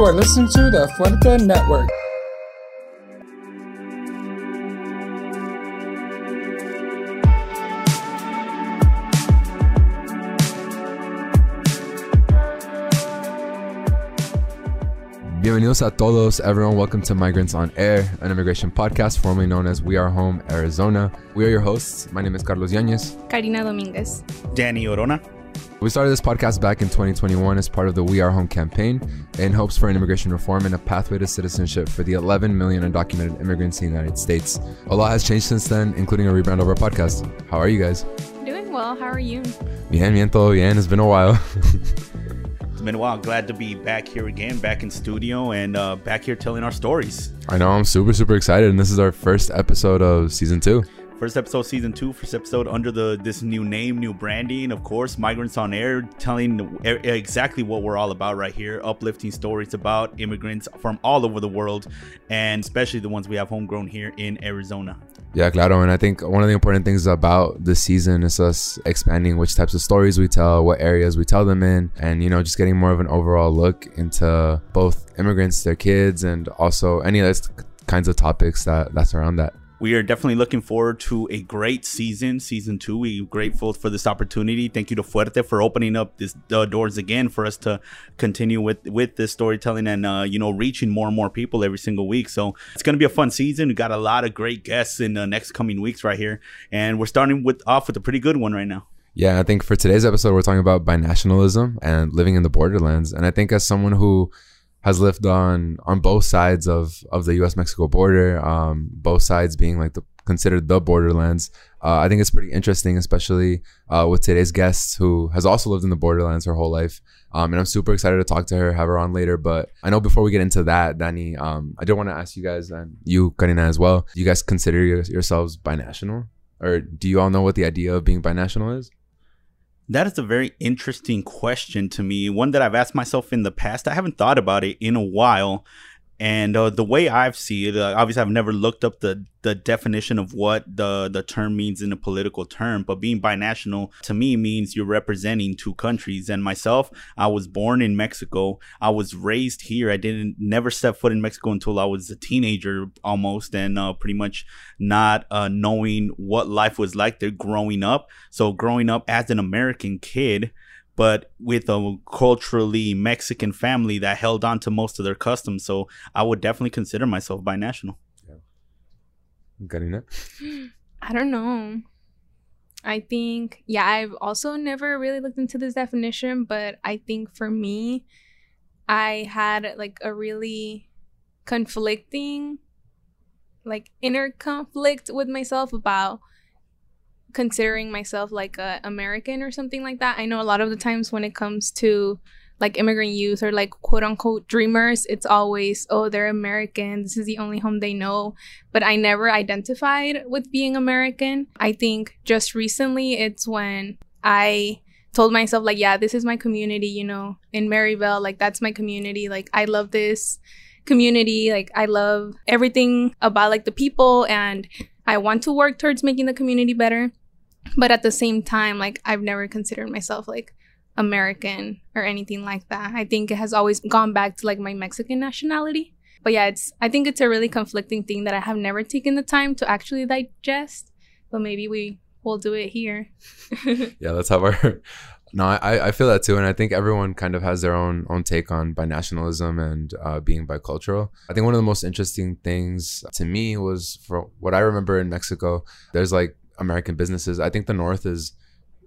You are listening to the Fuerte Network. Bienvenidos a todos, everyone. Welcome to Migrants on Air, an immigration podcast formerly known as We Are Home Arizona. We are your hosts. My name is Carlos Yanez. Karina Dominguez. Danny Orona. We started this podcast back in 2021 as part of the We Are Home campaign in hopes for an immigration reform and a pathway to citizenship for the 11 million undocumented immigrants in the United States. A lot has changed since then, including a rebrand of our podcast. How are you guys? Doing well. How are you? Bien, bien, todo bien. It's been a while. It's been a while. Glad to be back here again, back in studio, and back here telling our stories. I know. I'm super excited, and this is our first episode of season 2. First episode, season 2. First episode under this new name, new branding. Of course, Migrants on Air, telling exactly what we're all about right here. Uplifting stories about immigrants from all over the world, and especially the ones we have homegrown here in Arizona. Yeah, claro. And I think one of the important things about this season is us expanding which types of stories we tell, what areas we tell them in, and, you know, just getting more of an overall look into both immigrants, their kids, and also any other kinds of topics that surround that. We are definitely looking forward to a great season 2. We're grateful for this opportunity. Thank you to Fuerte for opening up the doors again for us to continue with this storytelling and, you know, reaching more and more people every single week. So it's going to be a fun season. We got a lot of great guests in the next coming weeks right here. And we're starting off with a pretty good one right now. Yeah, I think for today's episode, we're talking about binationalism and living in the borderlands. And I think as someone who has lived on both sides of the U.S.-Mexico border, both sides being like considered the borderlands. I think it's pretty interesting, especially with today's guest, who has also lived in the borderlands her whole life. And I'm super excited to talk to her, have her on later. But I know before we get into that, Danny, I do want to ask you guys, and you, Karina, as well, do you guys consider yourselves binational? Or do you all know what the idea of being binational is? That is a very interesting question to me, one that I've asked myself in the past. I haven't thought about it in a while. And the way I've seen it, obviously, I've never looked up the definition of what the term means in a political term. But being binational to me means you're representing two countries. And myself, I was born in Mexico. I was raised here. I never set foot in Mexico until I was a teenager almost, and pretty much not knowing what life was like there growing up. So growing up as an American kid, but with a culturally Mexican family that held on to most of their customs. So I would definitely consider myself binational. Yeah. Karina? I don't know. I think, yeah, I've also never really looked into this definition, but I think for me, I had like a really conflicting, like inner conflict with myself about considering myself like a American or something like that. I know a lot of the times when it comes to like immigrant youth or like quote unquote dreamers, it's always, oh, they're American. This is the only home they know. But I never identified with being American. I think just recently it's when I told myself like, yeah, this is my community, you know, in Maryvale, like that's my community. Like I love this community. Like I love everything about like the people, and I want to work towards making the community better. But at the same time, like I've never considered myself like American or anything like that. I think it has always gone back to like my Mexican nationality. But yeah, I think it's a really conflicting thing that I have never taken the time to actually digest. But maybe we will do it here. Yeah, let's have our... No, I feel that too. And I think everyone kind of has their own take on binationalism and being bicultural. I think one of the most interesting things to me was, for what I remember in Mexico, there's like American businesses. I think the North is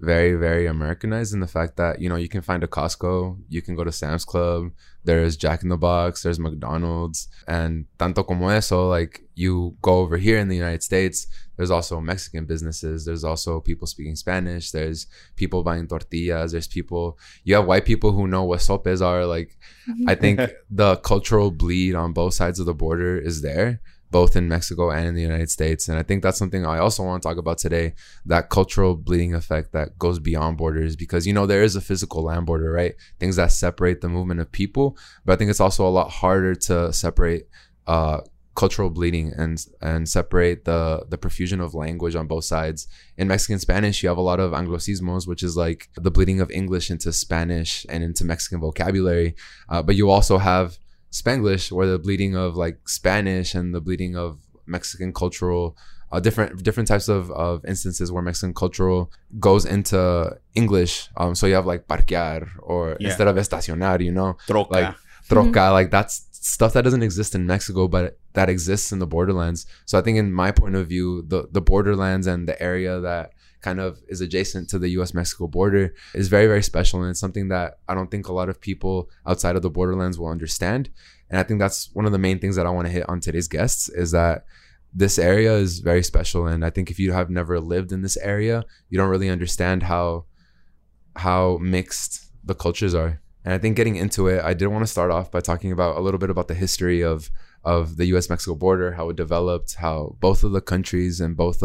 very, very Americanized in the fact that, you know, you can find a Costco, you can go to Sam's Club, there's Jack in the Box, there's McDonald's. And tanto como eso, like you go over here in the United States, there's also Mexican businesses, there's also people speaking Spanish, there's people buying tortillas, there's people, you have white people who know what sopes are. Like, I think the cultural bleed on both sides of the border is there, both in Mexico and in the United States. And I think that's something I also want to talk about today, that cultural bleeding effect that goes beyond borders, because, you know, there is a physical land border, right? Things that separate the movement of people. But I think it's also a lot harder to separate cultural bleeding and separate the profusion of language on both sides. In Mexican Spanish, you have a lot of anglicismos, which is like the bleeding of English into Spanish and into Mexican vocabulary. But you also have Spanglish, or the bleeding of like Spanish and the bleeding of Mexican cultural, different types of instances where Mexican cultural goes into English. So you have like parquear, or instead of estacionar, you know, troca, like, like that's stuff that doesn't exist in Mexico, but that exists in the borderlands. So I think in my point of view, the borderlands and the area that kind of is adjacent to the US-Mexico border is very, very special. And it's something that I don't think a lot of people outside of the borderlands will understand. And I think that's one of the main things that I want to hit on today's guests, is that this area is very special. And I think if you have never lived in this area, you don't really understand how mixed the cultures are. And I think getting into it, I did want to start off by talking about a little bit about the history of the US-Mexico border, how it developed, how both of the countries and both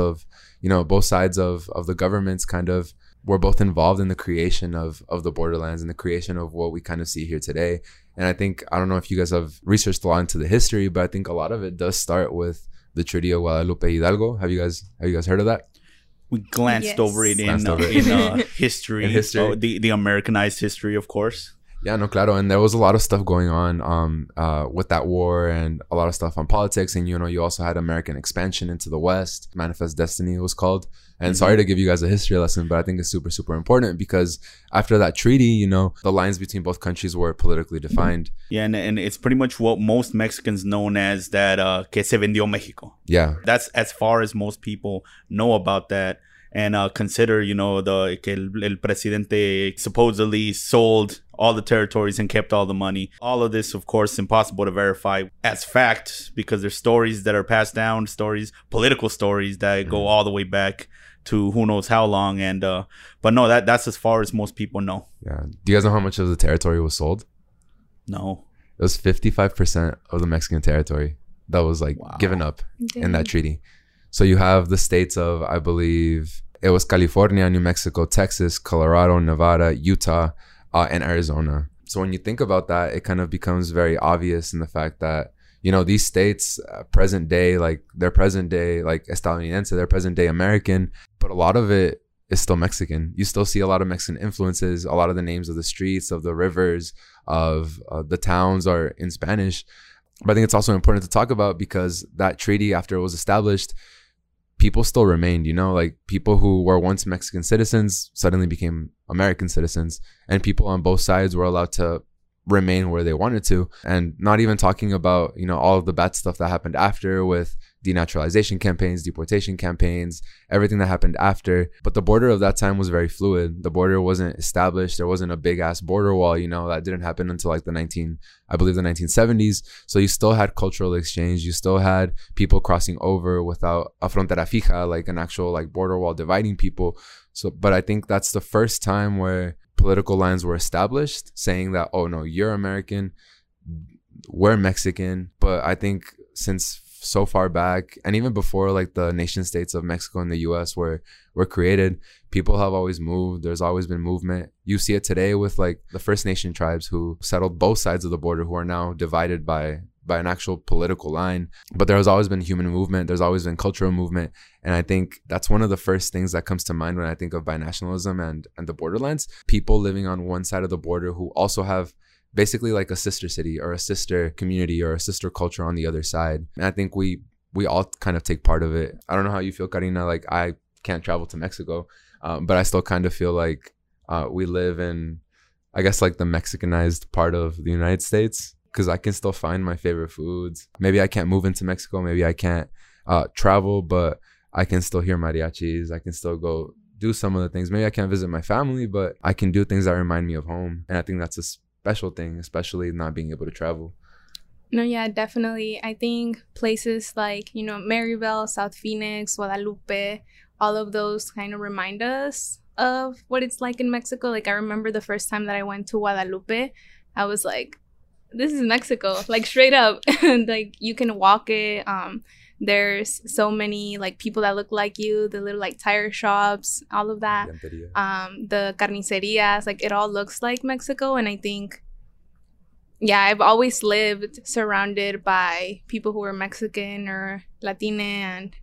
sides of the governments kind of were both involved in the creation of the borderlands and the creation of what we kind of see here today. And I think, I don't know if you guys have researched a lot into the history, but I think a lot of it does start with the Treaty of Guadalupe Hidalgo. Have you guys heard of that? We glanced over it in history. The Americanized history, of course. Yeah, no, claro. And there was a lot of stuff going on with that war, and a lot of stuff on politics. And, you know, you also had American expansion into the West. Manifest Destiny, it was called. And sorry to give you guys a history lesson, but I think it's super, super important, because after that treaty, you know, the lines between both countries were politically defined. Yeah, and it's pretty much what most Mexicans known as that, que se vendió Mexico. Yeah. That's as far as most people know about that. And consider, you know, el presidente supposedly sold all the territories and kept all the money. All of this, of course, impossible to verify as fact, because there's stories that are passed down, political stories that go all the way back to who knows how long. And but no, that's as far as most people know. Yeah. Do you guys know how much of the territory was sold? No. It was 55% of the Mexican territory that was given up in that treaty. So you have the states of, I believe, it was California, New Mexico, Texas, Colorado, Nevada, Utah, and Arizona. So when you think about that, it kind of becomes very obvious in the fact that, you know, these states, present day, estadounidense, they're present day American, but a lot of it is still Mexican. You still see a lot of Mexican influences. A lot of the names of the streets, of the rivers, of the towns are in Spanish. But I think it's also important to talk about, because that treaty, after it was established, people still remained, you know, like people who were once Mexican citizens suddenly became American citizens, and people on both sides were allowed to remain where they wanted to. And not even talking about, you know, all of the bad stuff that happened after with denaturalization campaigns, deportation campaigns, everything that happened after. But the border of that time was very fluid. The border wasn't established. There wasn't a big ass border wall, you know, that didn't happen until the 1970s. So you still had cultural exchange. You still had people crossing over without a frontera fija, like an actual like border wall dividing people. So, but I think that's the first time where political lines were established, saying that, oh no, you're American, we're Mexican. But I think since so far back, and even before like the nation states of Mexico and the US were created, people have always moved. There's always been movement. You see it today with like the First Nation tribes who settled both sides of the border, who are now divided by an actual political line. But there has always been human movement. There's always been cultural movement. And I think that's one of the first things that comes to mind when I think of binationalism and the borderlands. People living on one side of the border who also have basically like a sister city or a sister community or a sister culture on the other side. And I think we all kind of take part of it. I don't know how you feel, Karina. Like, I can't travel to Mexico, but I still kind of feel like we live in, I guess, like the Mexicanized part of the United States. Because I can still find my favorite foods. Maybe I can't move into Mexico. Maybe I can't travel, but I can still hear mariachis. I can still go do some of the things. Maybe I can't visit my family, but I can do things that remind me of home. And I think that's a special thing, especially not being able to travel. No, yeah, definitely. I think places like, you know, Maryvale, South Phoenix, Guadalupe, all of those kind of remind us of what it's like in Mexico. Like, I remember the first time that I went to Guadalupe, I was like, this is Mexico, like straight up. Like, you can walk it. There's so many like people that look like you, the little like tire shops, all of that. The carnicerias, like it all looks like Mexico. And I think, yeah, I've always lived surrounded by people who are Mexican or Latine. And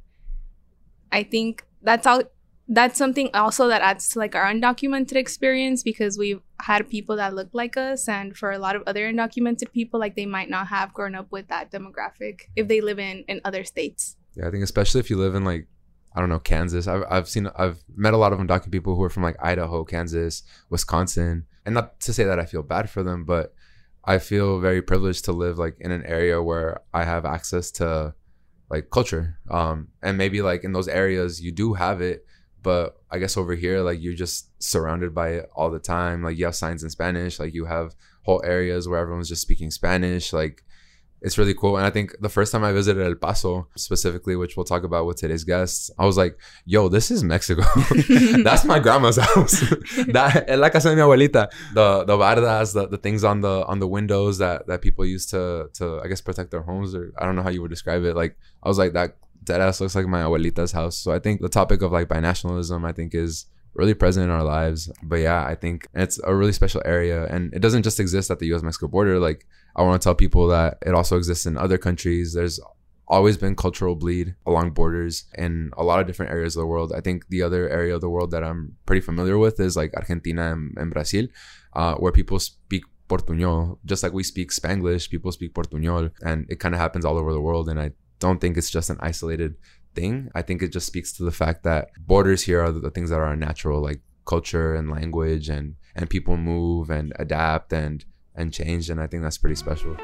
I think that's something also that adds to like our undocumented experience, because we've had people that looked like us, and for a lot of other undocumented people, like, they might not have grown up with that demographic if they live in other states. Yeah, I think especially if you live in, like, I don't know, Kansas. I've met a lot of undocumented people who are from like Idaho, Kansas, Wisconsin, and not to say that I feel bad for them, but I feel very privileged to live like in an area where I have access to like culture, and maybe like in those areas you do have it, but I guess over here, like, you're just surrounded by it all the time. Like, you have signs in Spanish, like, you have whole areas where everyone's just speaking Spanish. Like, it's really cool. And I think the first time I visited El Paso specifically, which we'll talk about with today's guests, I was like, yo, this is Mexico. That's my grandma's house. That es la casa de mi abuelita. The bardas, the things on the windows that people use to I guess protect their homes, or I don't know how you would describe it. Like, I was like, that dead ass looks like my abuelita's house. So I think the topic of like binationalism, I think, is really present in our lives. But yeah, I think it's a really special area, and it doesn't just exist at the US-Mexico border. Like, I want to tell people that it also exists in other countries. There's always been cultural bleed along borders in a lot of different areas of the world. I think the other area of the world that I'm pretty familiar with is like Argentina and Brazil, where people speak Portuñol. Just like we speak Spanglish, people speak Portuñol, and it kind of happens all over the world. And I don't think it's just an isolated thing. I think it just speaks to the fact that borders here are the things that are unnatural, like culture and language, and people move and adapt and change. And I think that's pretty special.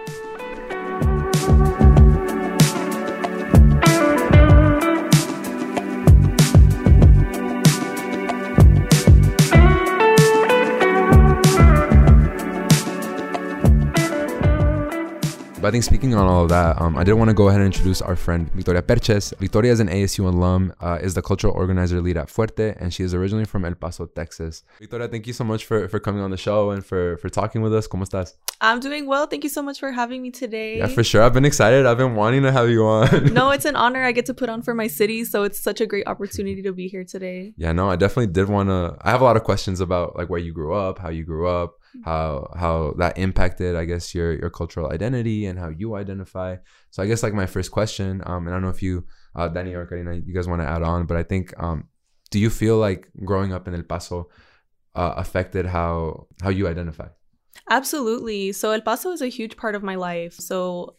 But I think, speaking on all of that, I did want to go ahead and introduce our friend Victoria Perches. Victoria is an ASU alum, is the cultural organizer lead at Fuerte, and she is originally from El Paso, Texas. Victoria, thank you so much for coming on the show and for talking with us. ¿Cómo estás? I'm doing well. Thank you so much for having me today. Yeah, for sure. I've been excited. I've been wanting to have you on. No, it's an honor I get to put on for my city, so it's such a great opportunity to be here today. Yeah, no, I definitely did want to. I have a lot of questions about like where you grew up, how you grew up, how that impacted, I guess, your cultural identity and how you identify. So I guess like my first question, and I don't know if you, Danny or Karina, you guys want to add on, but I think, do you feel like growing up in El Paso affected how you identify? Absolutely. So El Paso is a huge part of my life. So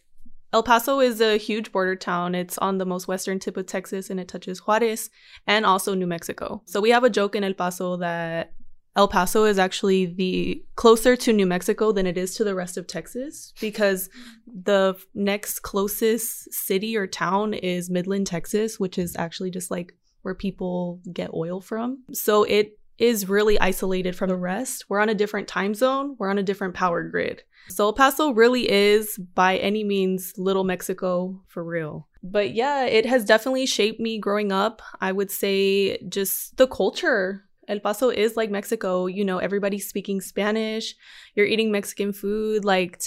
El Paso is a huge border town. It's on the most western tip of Texas, and it touches Juarez and also New Mexico. So we have a joke in El Paso that El Paso is actually the closer to New Mexico than it is to the rest of Texas, because the next closest city or town is Midland, Texas, which is actually just like where people get oil from. So it is really isolated from the rest. We're on a different time zone. We're on a different power grid. So El Paso really is, by any means, Little Mexico for real. But yeah, it has definitely shaped me growing up. I would say just the culture. El Paso is like Mexico, you know, everybody's speaking Spanish, you're eating Mexican food like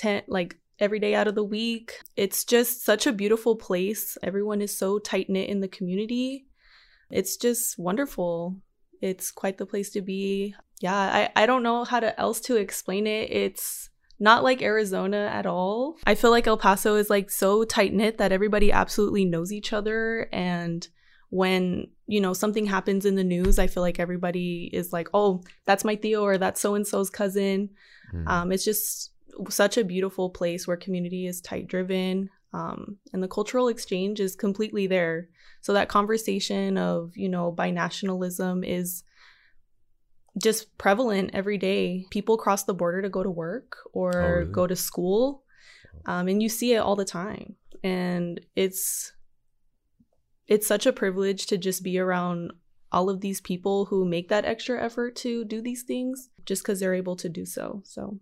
every day out of the week. It's just such a beautiful place. Everyone is so tight-knit in the community. It's just wonderful. It's quite the place to be. Yeah, I don't know how else to explain it. It's not like Arizona at all. I feel like El Paso is like so tight-knit that everybody absolutely knows each other, and when, you know, something happens in the news, I feel like everybody is like, oh, that's my tío, or that's so-and-so's cousin. It's just such a beautiful place where community is tight-driven, and the cultural exchange is completely there. So that conversation of, you know, binationalism is just prevalent every day. People cross the border to go to work or go to school, and you see it all the time. And it's such a privilege to just be around all of these people who make that extra effort to do these things just because they're able to do so. So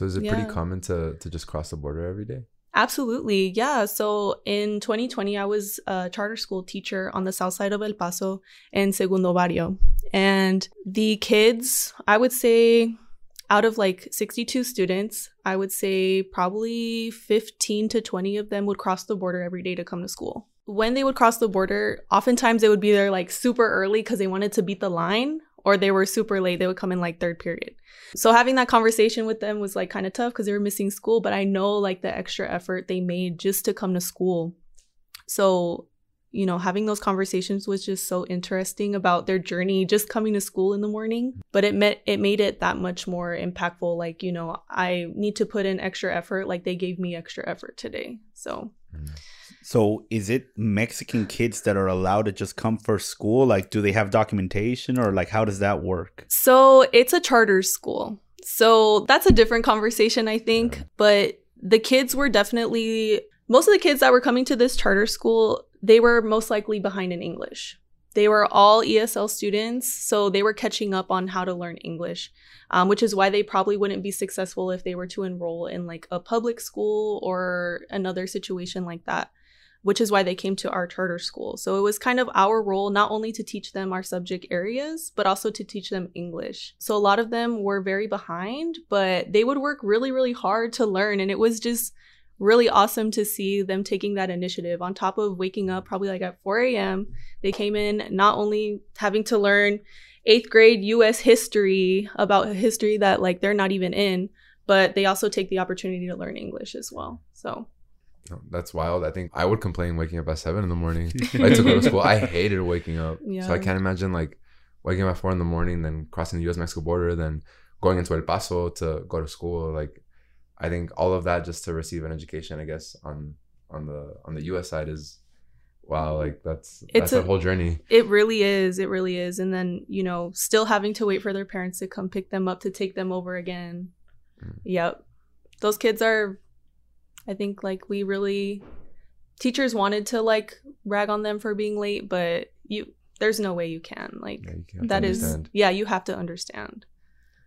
is it pretty common to just cross the border every day? Absolutely. Yeah. So in 2020, I was a charter school teacher on the south side of El Paso in Segundo Barrio. And the kids, I would say out of like 62 students, I would say probably 15 to 20 of them would cross the border every day to come to school. When they would cross the border, oftentimes they would be there like super early because they wanted to beat the line, or they were super late. They would come in like third period. So having that conversation with them was like kind of tough because they were missing school. But I know like the extra effort they made just to come to school. So, you know, having those conversations was just so interesting about their journey, just coming to school in the morning. But it made it that much more impactful. Like, you know, I need to put in extra effort. Like, they gave me extra effort today. So is it Mexican kids that are allowed to just come for school? Like, do they have documentation, or like, how does that work? So it's a charter school. So that's a different conversation, I think. But the kids were definitely, most of the kids that were coming to this charter school, they were most likely behind in English. They were all ESL students, so they were catching up on how to learn English, which is why they probably wouldn't be successful if they were to enroll in like a public school or another situation like that, which is why they came to our charter school. So it was kind of our role not only to teach them our subject areas, but also to teach them English. So a lot of them were very behind, but they would work really, really hard to learn. And it was just really awesome to see them taking that initiative. On top of waking up probably like at 4 a.m., they came in not only having to learn 8th grade U.S. history about a history that like they're not even in, but they also take the opportunity to learn English as well. So that's wild. I think I would complain waking up at 7 in the morning like, to go to school. I hated waking up. Yeah. So I can't imagine like waking up at 4 in the morning, then crossing the U.S.-Mexico border, then going into El Paso to go to school. Like, I think all of that just to receive an education, I guess, on the U.S. side is, wow, like that's a whole journey. It really is. It really is. And then, you know, still having to wait for their parents to come pick them up to take them over again. Mm. Yep. Those kids are... I think like we really, teachers wanted to like rag on them for being late, but there's no way you can. Like, yeah, you that is, yeah, you have to understand.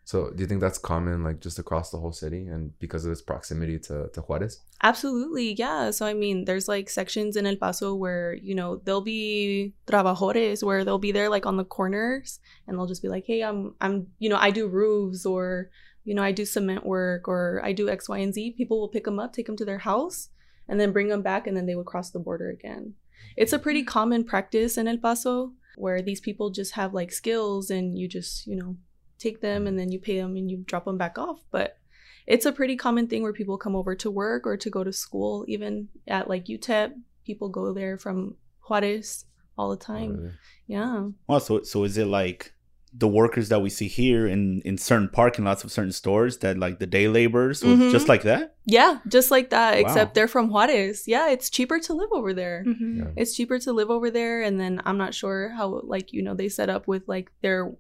So do you think that's common, like just across the whole city and because of its proximity to Juarez? Absolutely. Yeah. So, I mean, there's like sections in El Paso where, you know, there'll be trabajadores where they'll be there like on the corners and they'll just be like, hey, I'm, you know, I do roofs, or, you know, I do cement work, or I do X, Y, and Z. People will pick them up, take them to their house, and then bring them back, and then they would cross the border again. It's a pretty common practice in El Paso where these people just have like skills, and you just, you know, take them and then you pay them and you drop them back off. But it's a pretty common thing where people come over to work or to go to school. Even at like UTEP, people go there from Juarez all the time. Oh, really? Yeah. Well, so is it like the workers that we see here in certain parking lots of certain stores, that like the day laborers, mm-hmm. just like that? Yeah, just like that. Wow. Except they're from Juarez. Yeah, it's cheaper to live over there. Mm-hmm. Yeah. It's cheaper to live over there. And then I'm not sure how, like, you know, they set up with like their,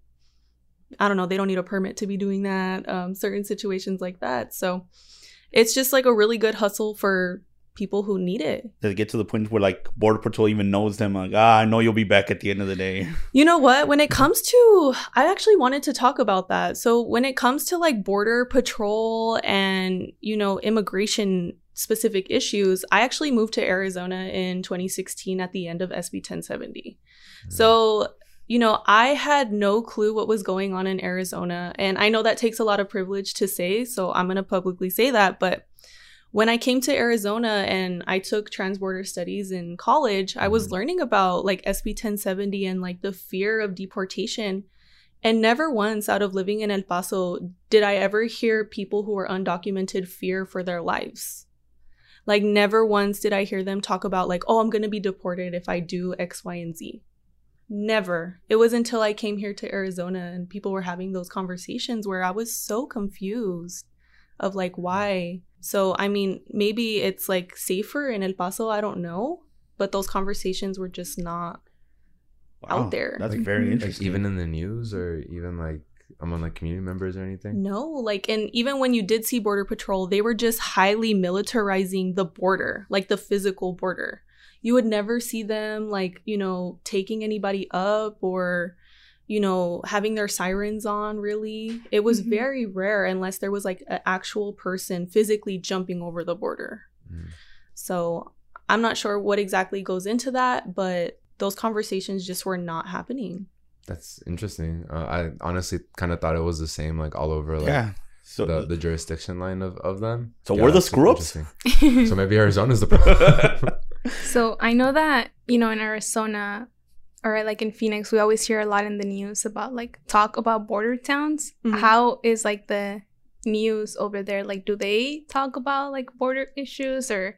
I don't know, they don't need a permit to be doing that, certain situations like that. So it's just like a really good hustle for people who need it. They get to the point where like Border Patrol even knows them, like, I know you'll be back at the end of the day. You know what? When it comes to, I actually wanted to talk about that. So when it comes to like Border Patrol and, you know, immigration specific issues, I actually moved to Arizona in 2016 at the end of SB 1070. Mm-hmm. So, you know, I had no clue what was going on in Arizona. And I know that takes a lot of privilege to say, so I'm going to publicly say that. But when I came to Arizona and I took transborder studies in college, I was learning about like SB 1070 and like the fear of deportation. And never once out of living in El Paso did I ever hear people who were undocumented fear for their lives. Like, never once did I hear them talk about like, oh, I'm going to be deported if I do X, Y, and Z. Never. It was until I came here to Arizona and people were having those conversations where I was so confused of like, why? So, I mean, maybe it's like safer in El Paso, I don't know, but those conversations were just not out there. That's like, very interesting. Like, even in the news, or even like among like community members or anything? No, like, and even when you did see Border Patrol, they were just highly militarizing the border, like the physical border. You would never see them like, you know, taking anybody up or, you know, having their sirens on, really. It was mm-hmm. very rare unless there was like an actual person physically jumping over the border. Mm. So I'm not sure what exactly goes into that, but those conversations just were not happening. That's interesting. I honestly kind of thought it was the same like all over, like yeah. So the jurisdiction line of them. So yeah, we're the screw-ups. So maybe Arizona's the problem. So I know that, you know, in Arizona, or like in Phoenix, we always hear a lot in the news about like talk about border towns. Mm-hmm. How is like the news over there? Like, do they talk about like border issues or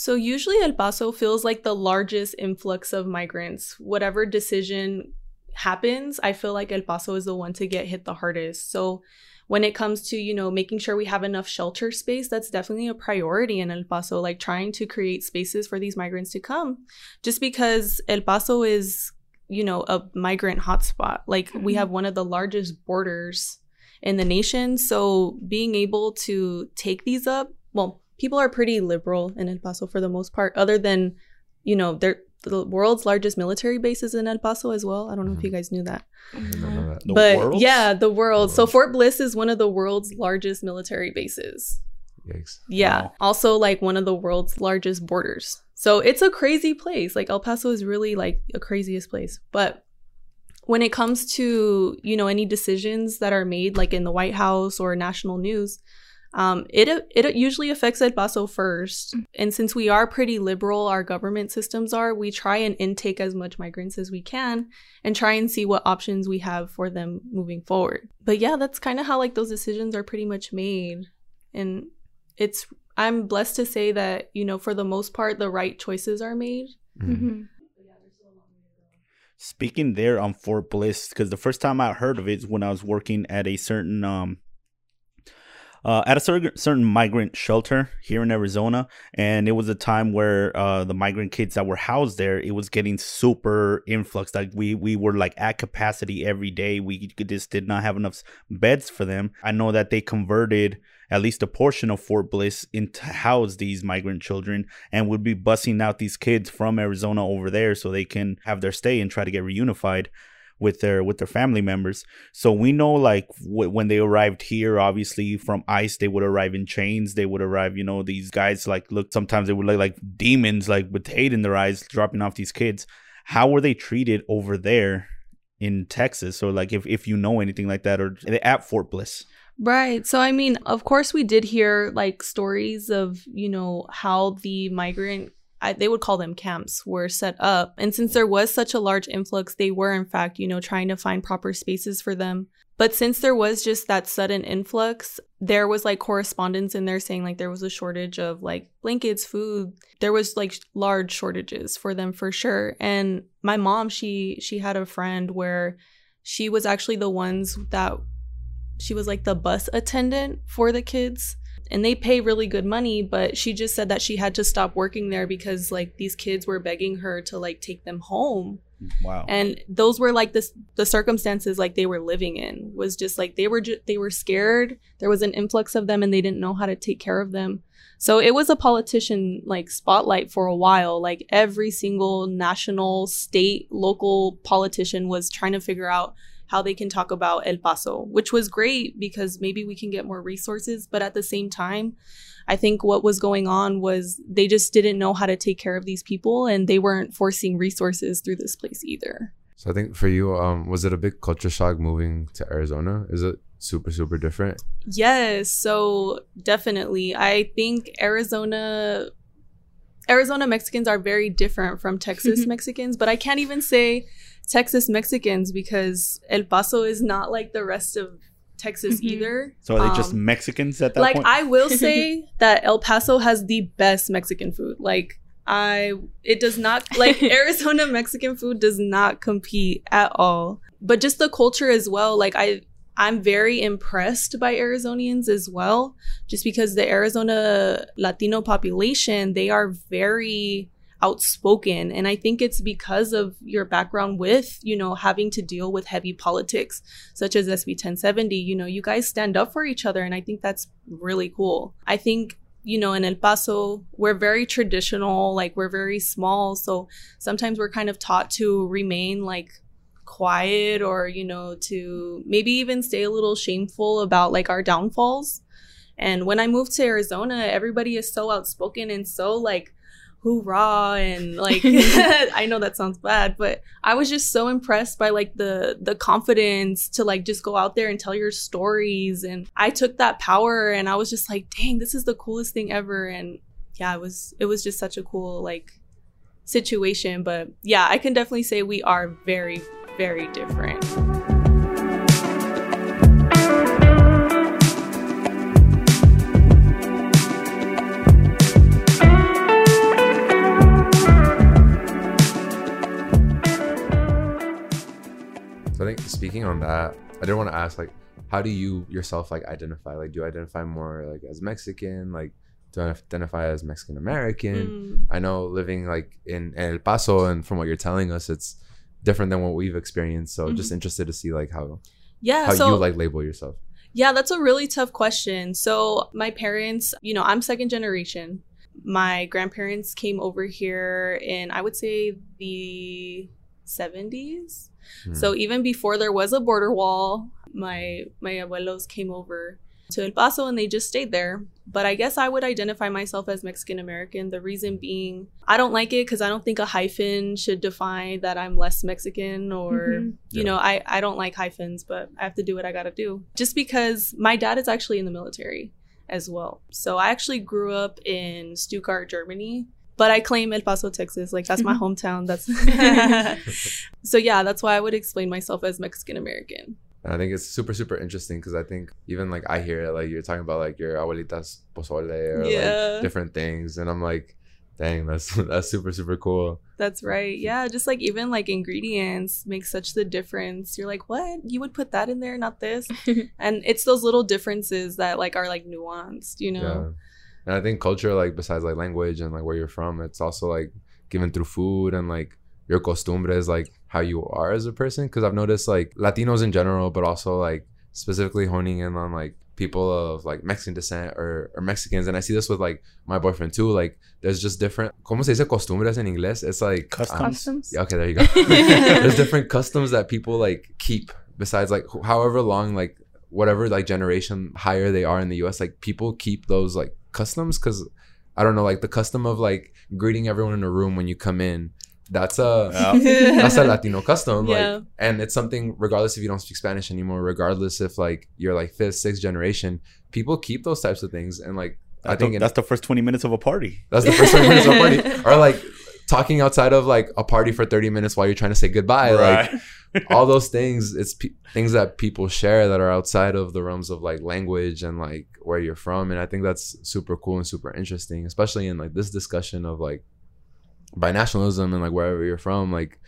So usually El Paso feels like the largest influx of migrants. Whatever decision happens, I feel like El Paso is the one to get hit the hardest. So when it comes to, you know, making sure we have enough shelter space, that's definitely a priority in El Paso, like trying to create spaces for these migrants to come. Just because El Paso is, you know, a migrant hotspot. Like we have one of the largest borders in the nation. So being able to take these up, well, people are pretty liberal in El Paso for the most part, other than, you know, the world's largest military base is in El Paso as well. I don't know if you guys knew that. But yeah, the world. So Fort Bliss is one of the world's largest military bases. Yikes. Yeah. Wow. Also like one of the world's largest borders. So it's a crazy place. Like El Paso is really like the craziest place. But when it comes to, you know, any decisions that are made like in the White House or national news, it usually affects El Paso first. And since we are pretty liberal, our government systems are, we try and intake as much migrants as we can and try and see what options we have for them moving forward. But yeah, that's kind of how like those decisions are pretty much made. And it's, I'm blessed to say that, you know, for the most part, the right choices are made. Mm-hmm. Speaking there on Fort Bliss, because the first time I heard of it is when I was working at a certain, certain migrant shelter here in Arizona. And it was a time where the migrant kids that were housed there, it was getting super influx. Like we were like at capacity every day. We just did not have enough beds for them. I know that they converted at least a portion of Fort Bliss into house these migrant children and would be busing out these kids from Arizona over there so they can have their stay and try to get reunified with their family members. So we know like when they arrived here, obviously from ICE, they would arrive in chains. They would arrive, you know, these guys like look, sometimes they would look like demons, like with hate in their eyes, dropping off these kids. How were they treated over there in Texas? So like if you know anything like that or at Fort Bliss. Right. So, I mean, of course, we did hear like stories of, you know, how the migrant, they would call them camps, were set up. And since there was such a large influx, they were, in fact, you know, trying to find proper spaces for them. But since there was just that sudden influx, there was like correspondence in there saying like there was a shortage of like blankets, food. There was like large shortages for them for sure. And my mom, she had a friend where she was actually the ones that she was like the bus attendant for the kids, and they pay really good money, but she just said that she had to stop working there because like these kids were begging her to like take them home. Wow. And those were like the circumstances like they were living in was just like they were scared. There was an influx of them and they didn't know how to take care of them. So it was a politician like spotlight for a while. Like every single national, state, local politician was trying to figure out how they can talk about El Paso, which was great because maybe we can get more resources. But at the same time, I think what was going on was they just didn't know how to take care of these people and they weren't forcing resources through this place either. So I think for you, was it a big culture shock moving to Arizona? Is it super, super different? Yes, so definitely. I think Arizona Mexicans are very different from Texas Mexicans, but I can't even say Texas Mexicans because El Paso is not like the rest of Texas either. So are they just Mexicans at that point? Like I will say that El Paso has the best Mexican food. Like it does not like Arizona Mexican food does not compete at all. But just the culture as well. Like I'm very impressed by Arizonians as well, just because the Arizona Latino population, they are very outspoken. And I think it's because of your background with, you know, having to deal with heavy politics, such as SB 1070, you know, you guys stand up for each other. And I think that's really cool. I think, you know, in El Paso, we're very traditional, like we're very small. So sometimes we're kind of taught to remain like quiet or, you know, to maybe even stay a little shameful about like our downfalls. And when I moved to Arizona, everybody is so outspoken and so like hoorah and like I know that sounds bad, but I was just so impressed by like the confidence to like just go out there and tell your stories. And I took that power and I was just like, dang, this is the coolest thing ever. And yeah, it was just such a cool like situation. But yeah, I can definitely say we are very, very different. speaking on that, I did want to ask, like, how do you yourself like identify? Like, do you identify more like as Mexican? Like, do you identify as Mexican American? I know living like in El Paso, and from what you're telling us, it's different than what we've experienced. So just interested to see like how you like label yourself. Yeah, that's a really tough question. So my parents, you know, I'm second generation. My grandparents came over here in, I would say, the 70s. So even before there was a border wall, my abuelos came over to El Paso and they just stayed there. But I guess I would identify myself as Mexican-American. The reason being, I don't like it because I don't think a hyphen should define that I'm less Mexican or, you know, I don't like hyphens, but I have to do what I got to do. Just because my dad is actually in the military as well. So I actually grew up in Stuttgart, Germany, but I claim El Paso, Texas. Like, that's my hometown. That's So yeah, that's why I would explain myself as Mexican-American. And I think it's super, super interesting because I think even like I hear it, like you're talking about like your abuelita's pozole or like different things. And I'm like, dang, that's super, super cool. That's right. Yeah. Just like even like ingredients make such the difference. You're like, what? You would put that in there, not this? And it's those little differences that like are like nuanced, you know? Yeah. And I think culture, like besides like language and like where you're from, it's also like given through food and like your costumbres, like how you are as a person. Because I've noticed like Latinos in general, but also like specifically honing in on like people of like Mexican descent or Mexicans. And I see this with like my boyfriend too. Like there's just different, ¿cómo se dice costumbres en inglés? It's like customs. Yeah, okay, there you go. There's different customs that people like keep besides like however long, like whatever like generation higher they are in the US, like people keep those like customs. Because I don't know, like the custom of like greeting everyone in a room when you come in. That's a Latino custom, like, and it's something regardless if you don't speak Spanish anymore, regardless if like you're like 5th, 6th generation, people keep those types of things. And like I think that's the first 20 minutes of a party. That's the first 20 minutes of a party, or like talking outside of like a party for 30 minutes while you're trying to say goodbye, right. Like all those things, it's things that people share that are outside of the realms of like language and like where you're from. And I think that's super cool and super interesting, especially in like this discussion of like binationalism and like wherever you're from. Like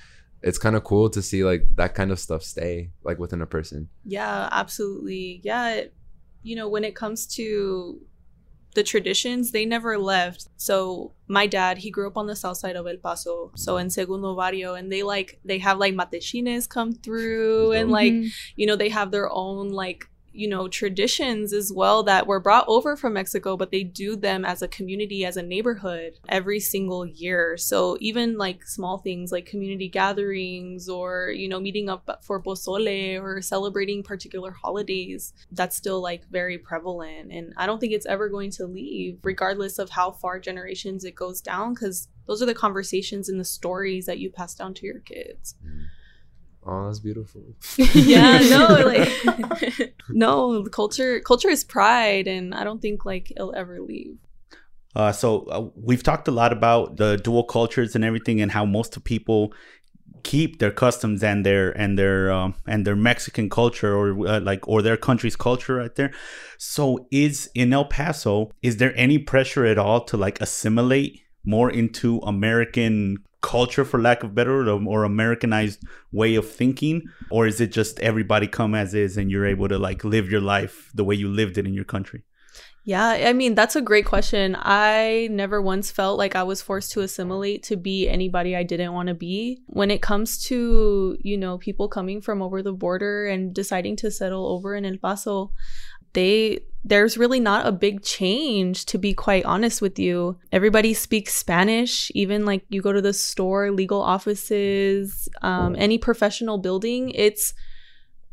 it's kind of cool to see like that kind of stuff stay like within a person. Yeah, absolutely. Yeah, you know, when it comes to the traditions, they never left. So my dad, he grew up on the south side of El Paso, so in Segundo Barrio, and they have like matechines come through and like, you know, they have their own like, you know, traditions as well that were brought over from Mexico, but they do them as a community, as a neighborhood every single year. So even like small things like community gatherings or, you know, meeting up for pozole or celebrating particular holidays, that's still like very prevalent. And I don't think it's ever going to leave regardless of how far generations it goes down, because those are the conversations and the stories that you pass down to your kids. Oh, that's beautiful. Yeah, no, like, no, culture is pride, and I don't think like it'll ever leave. So we've talked a lot about the dual cultures and everything, and how most people keep their customs and their Mexican culture or their country's culture right there. So in El Paso, is there any pressure at all to like assimilate more into American culture, for lack of better, or Americanized way of thinking? Or is it just everybody come as is and you're able to like live your life the way you lived it in your country? Yeah, I mean, that's a great question. I never once felt like I was forced to assimilate to be anybody I didn't want to be. When it comes to, you know, people coming from over the border and deciding to settle over in El Paso, there's really not a big change, to be quite honest with you. Everybody speaks Spanish. Even like you go to the store, legal offices, any professional building, it's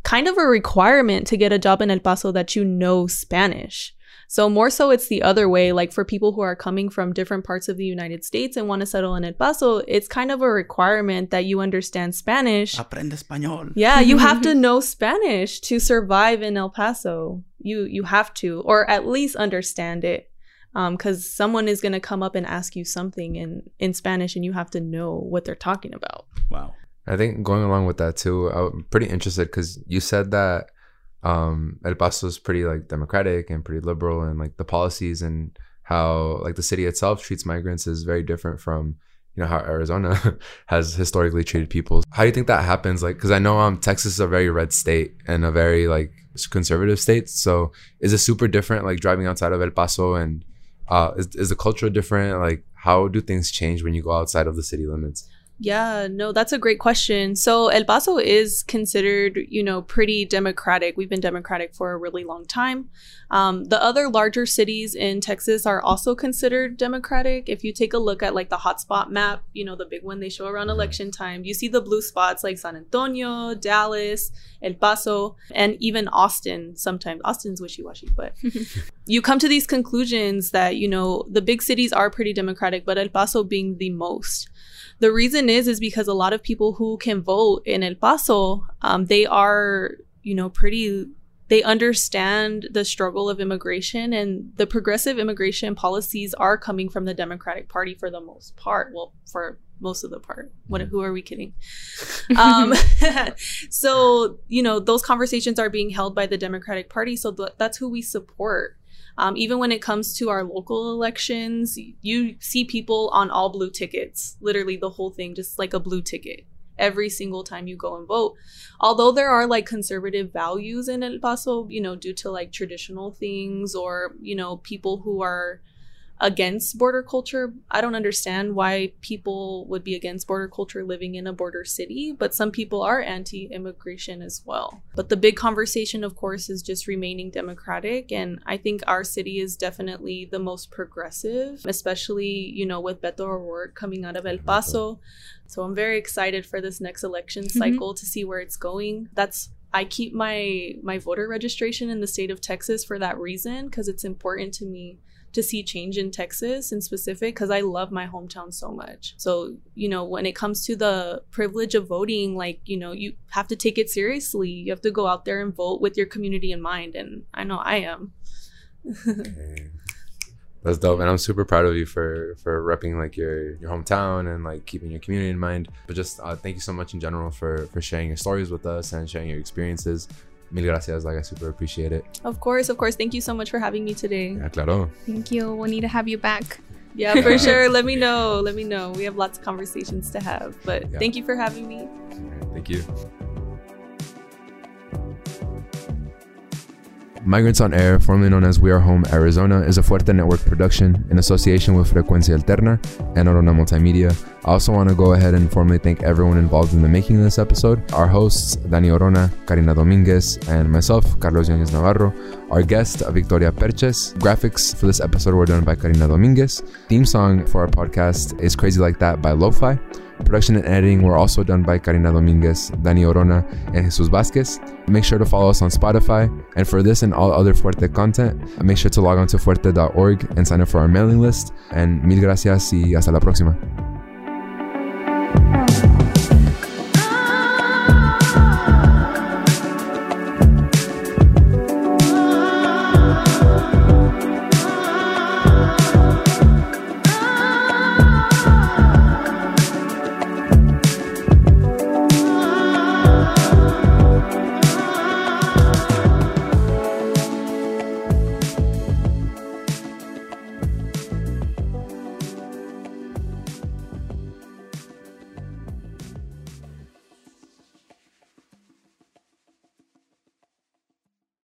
kind of a requirement to get a job in El Paso that you know Spanish. So more so it's the other way, like for people who are coming from different parts of the United States and want to settle in El Paso, it's kind of a requirement that you understand Spanish. Aprende español. Yeah, you have to know Spanish to survive in El Paso. You have to, or at least understand it, because someone is going to come up and ask you something in Spanish and you have to know what they're talking about. Wow. I think going along with that too, I'm pretty interested because you said that El Paso is pretty like democratic and pretty liberal, and like the policies and how like the city itself treats migrants is very different from, you know, how Arizona has historically treated people. How do you think that happens? Like, because I know Texas is a very red state and a very like conservative state. So is it super different, like driving outside of El Paso, and is the culture different? Like, how do things change when you go outside of the city limits? Yeah, no, that's a great question. So El Paso is considered, you know, pretty democratic. We've been democratic for a really long time. The other larger cities in Texas are also considered democratic. If you take a look at like the hotspot map, you know, the big one they show around election time, you see the blue spots like San Antonio, Dallas, El Paso, and even Austin sometimes. Austin's wishy-washy, but you come to these conclusions that, you know, the big cities are pretty democratic, but El Paso being the most. The reason is because a lot of people who can vote in El Paso, they are, you know, they understand the struggle of immigration, and the progressive immigration policies are coming from the Democratic Party for the most part. Well, for most of the part. What? Who are we kidding? So, you know, those conversations are being held by the Democratic Party. So that's who we support. Even when it comes to our local elections, you see people on all blue tickets, literally the whole thing, just like a blue ticket every single time you go and vote. Although there are like conservative values in El Paso, you know, due to like traditional things or, you know, people who are against border culture. I don't understand why people would be against border culture living in a border city, but some people are anti-immigration as well. But the big conversation, of course, is just remaining democratic. And I think our city is definitely the most progressive, especially, you know, with Beto O'Rourke coming out of El Paso. So I'm very excited for this next election cycle to see where it's going. I keep my voter registration in the state of Texas for that reason, because it's important to me to see change in Texas in specific, because I love my hometown so much. So, you know, when it comes to the privilege of voting, like, you know, you have to take it seriously. You have to go out there and vote with your community in mind. And I know I am. That's dope. And I'm super proud of you for repping like your hometown and like keeping your community in mind. But just thank you so much in general for sharing your stories with us and sharing your experiences. Mil gracias, like I super appreciate it. Of course. Thank you so much for having me today. Yeah, claro. Thank you. We'll need to have you back. Yeah, for sure. Let me know. We have lots of conversations to have, but Thank you for having me. Thank you. Migrants on Air, formerly known as We Are Home Arizona, is a Fuerte Network production in association with Frecuencia Alterna and Orona Multimedia. I also want to go ahead and formally thank everyone involved in the making of this episode. Our hosts, Danny Orona, Karina Dominguez, and myself, Carlos Yanez Navarro. Our guest, Victoria Perches. Graphics for this episode were done by Karina Dominguez. Theme song for our podcast is Crazy Like That by LoFi. Production and editing were also done by Karina Dominguez, Danny Orona, and Jesus Vasquez. Make sure to follow us on Spotify. And for this and all other Fuerte content, make sure to log on to fuerte.org and sign up for our mailing list. And mil gracias y hasta la próxima.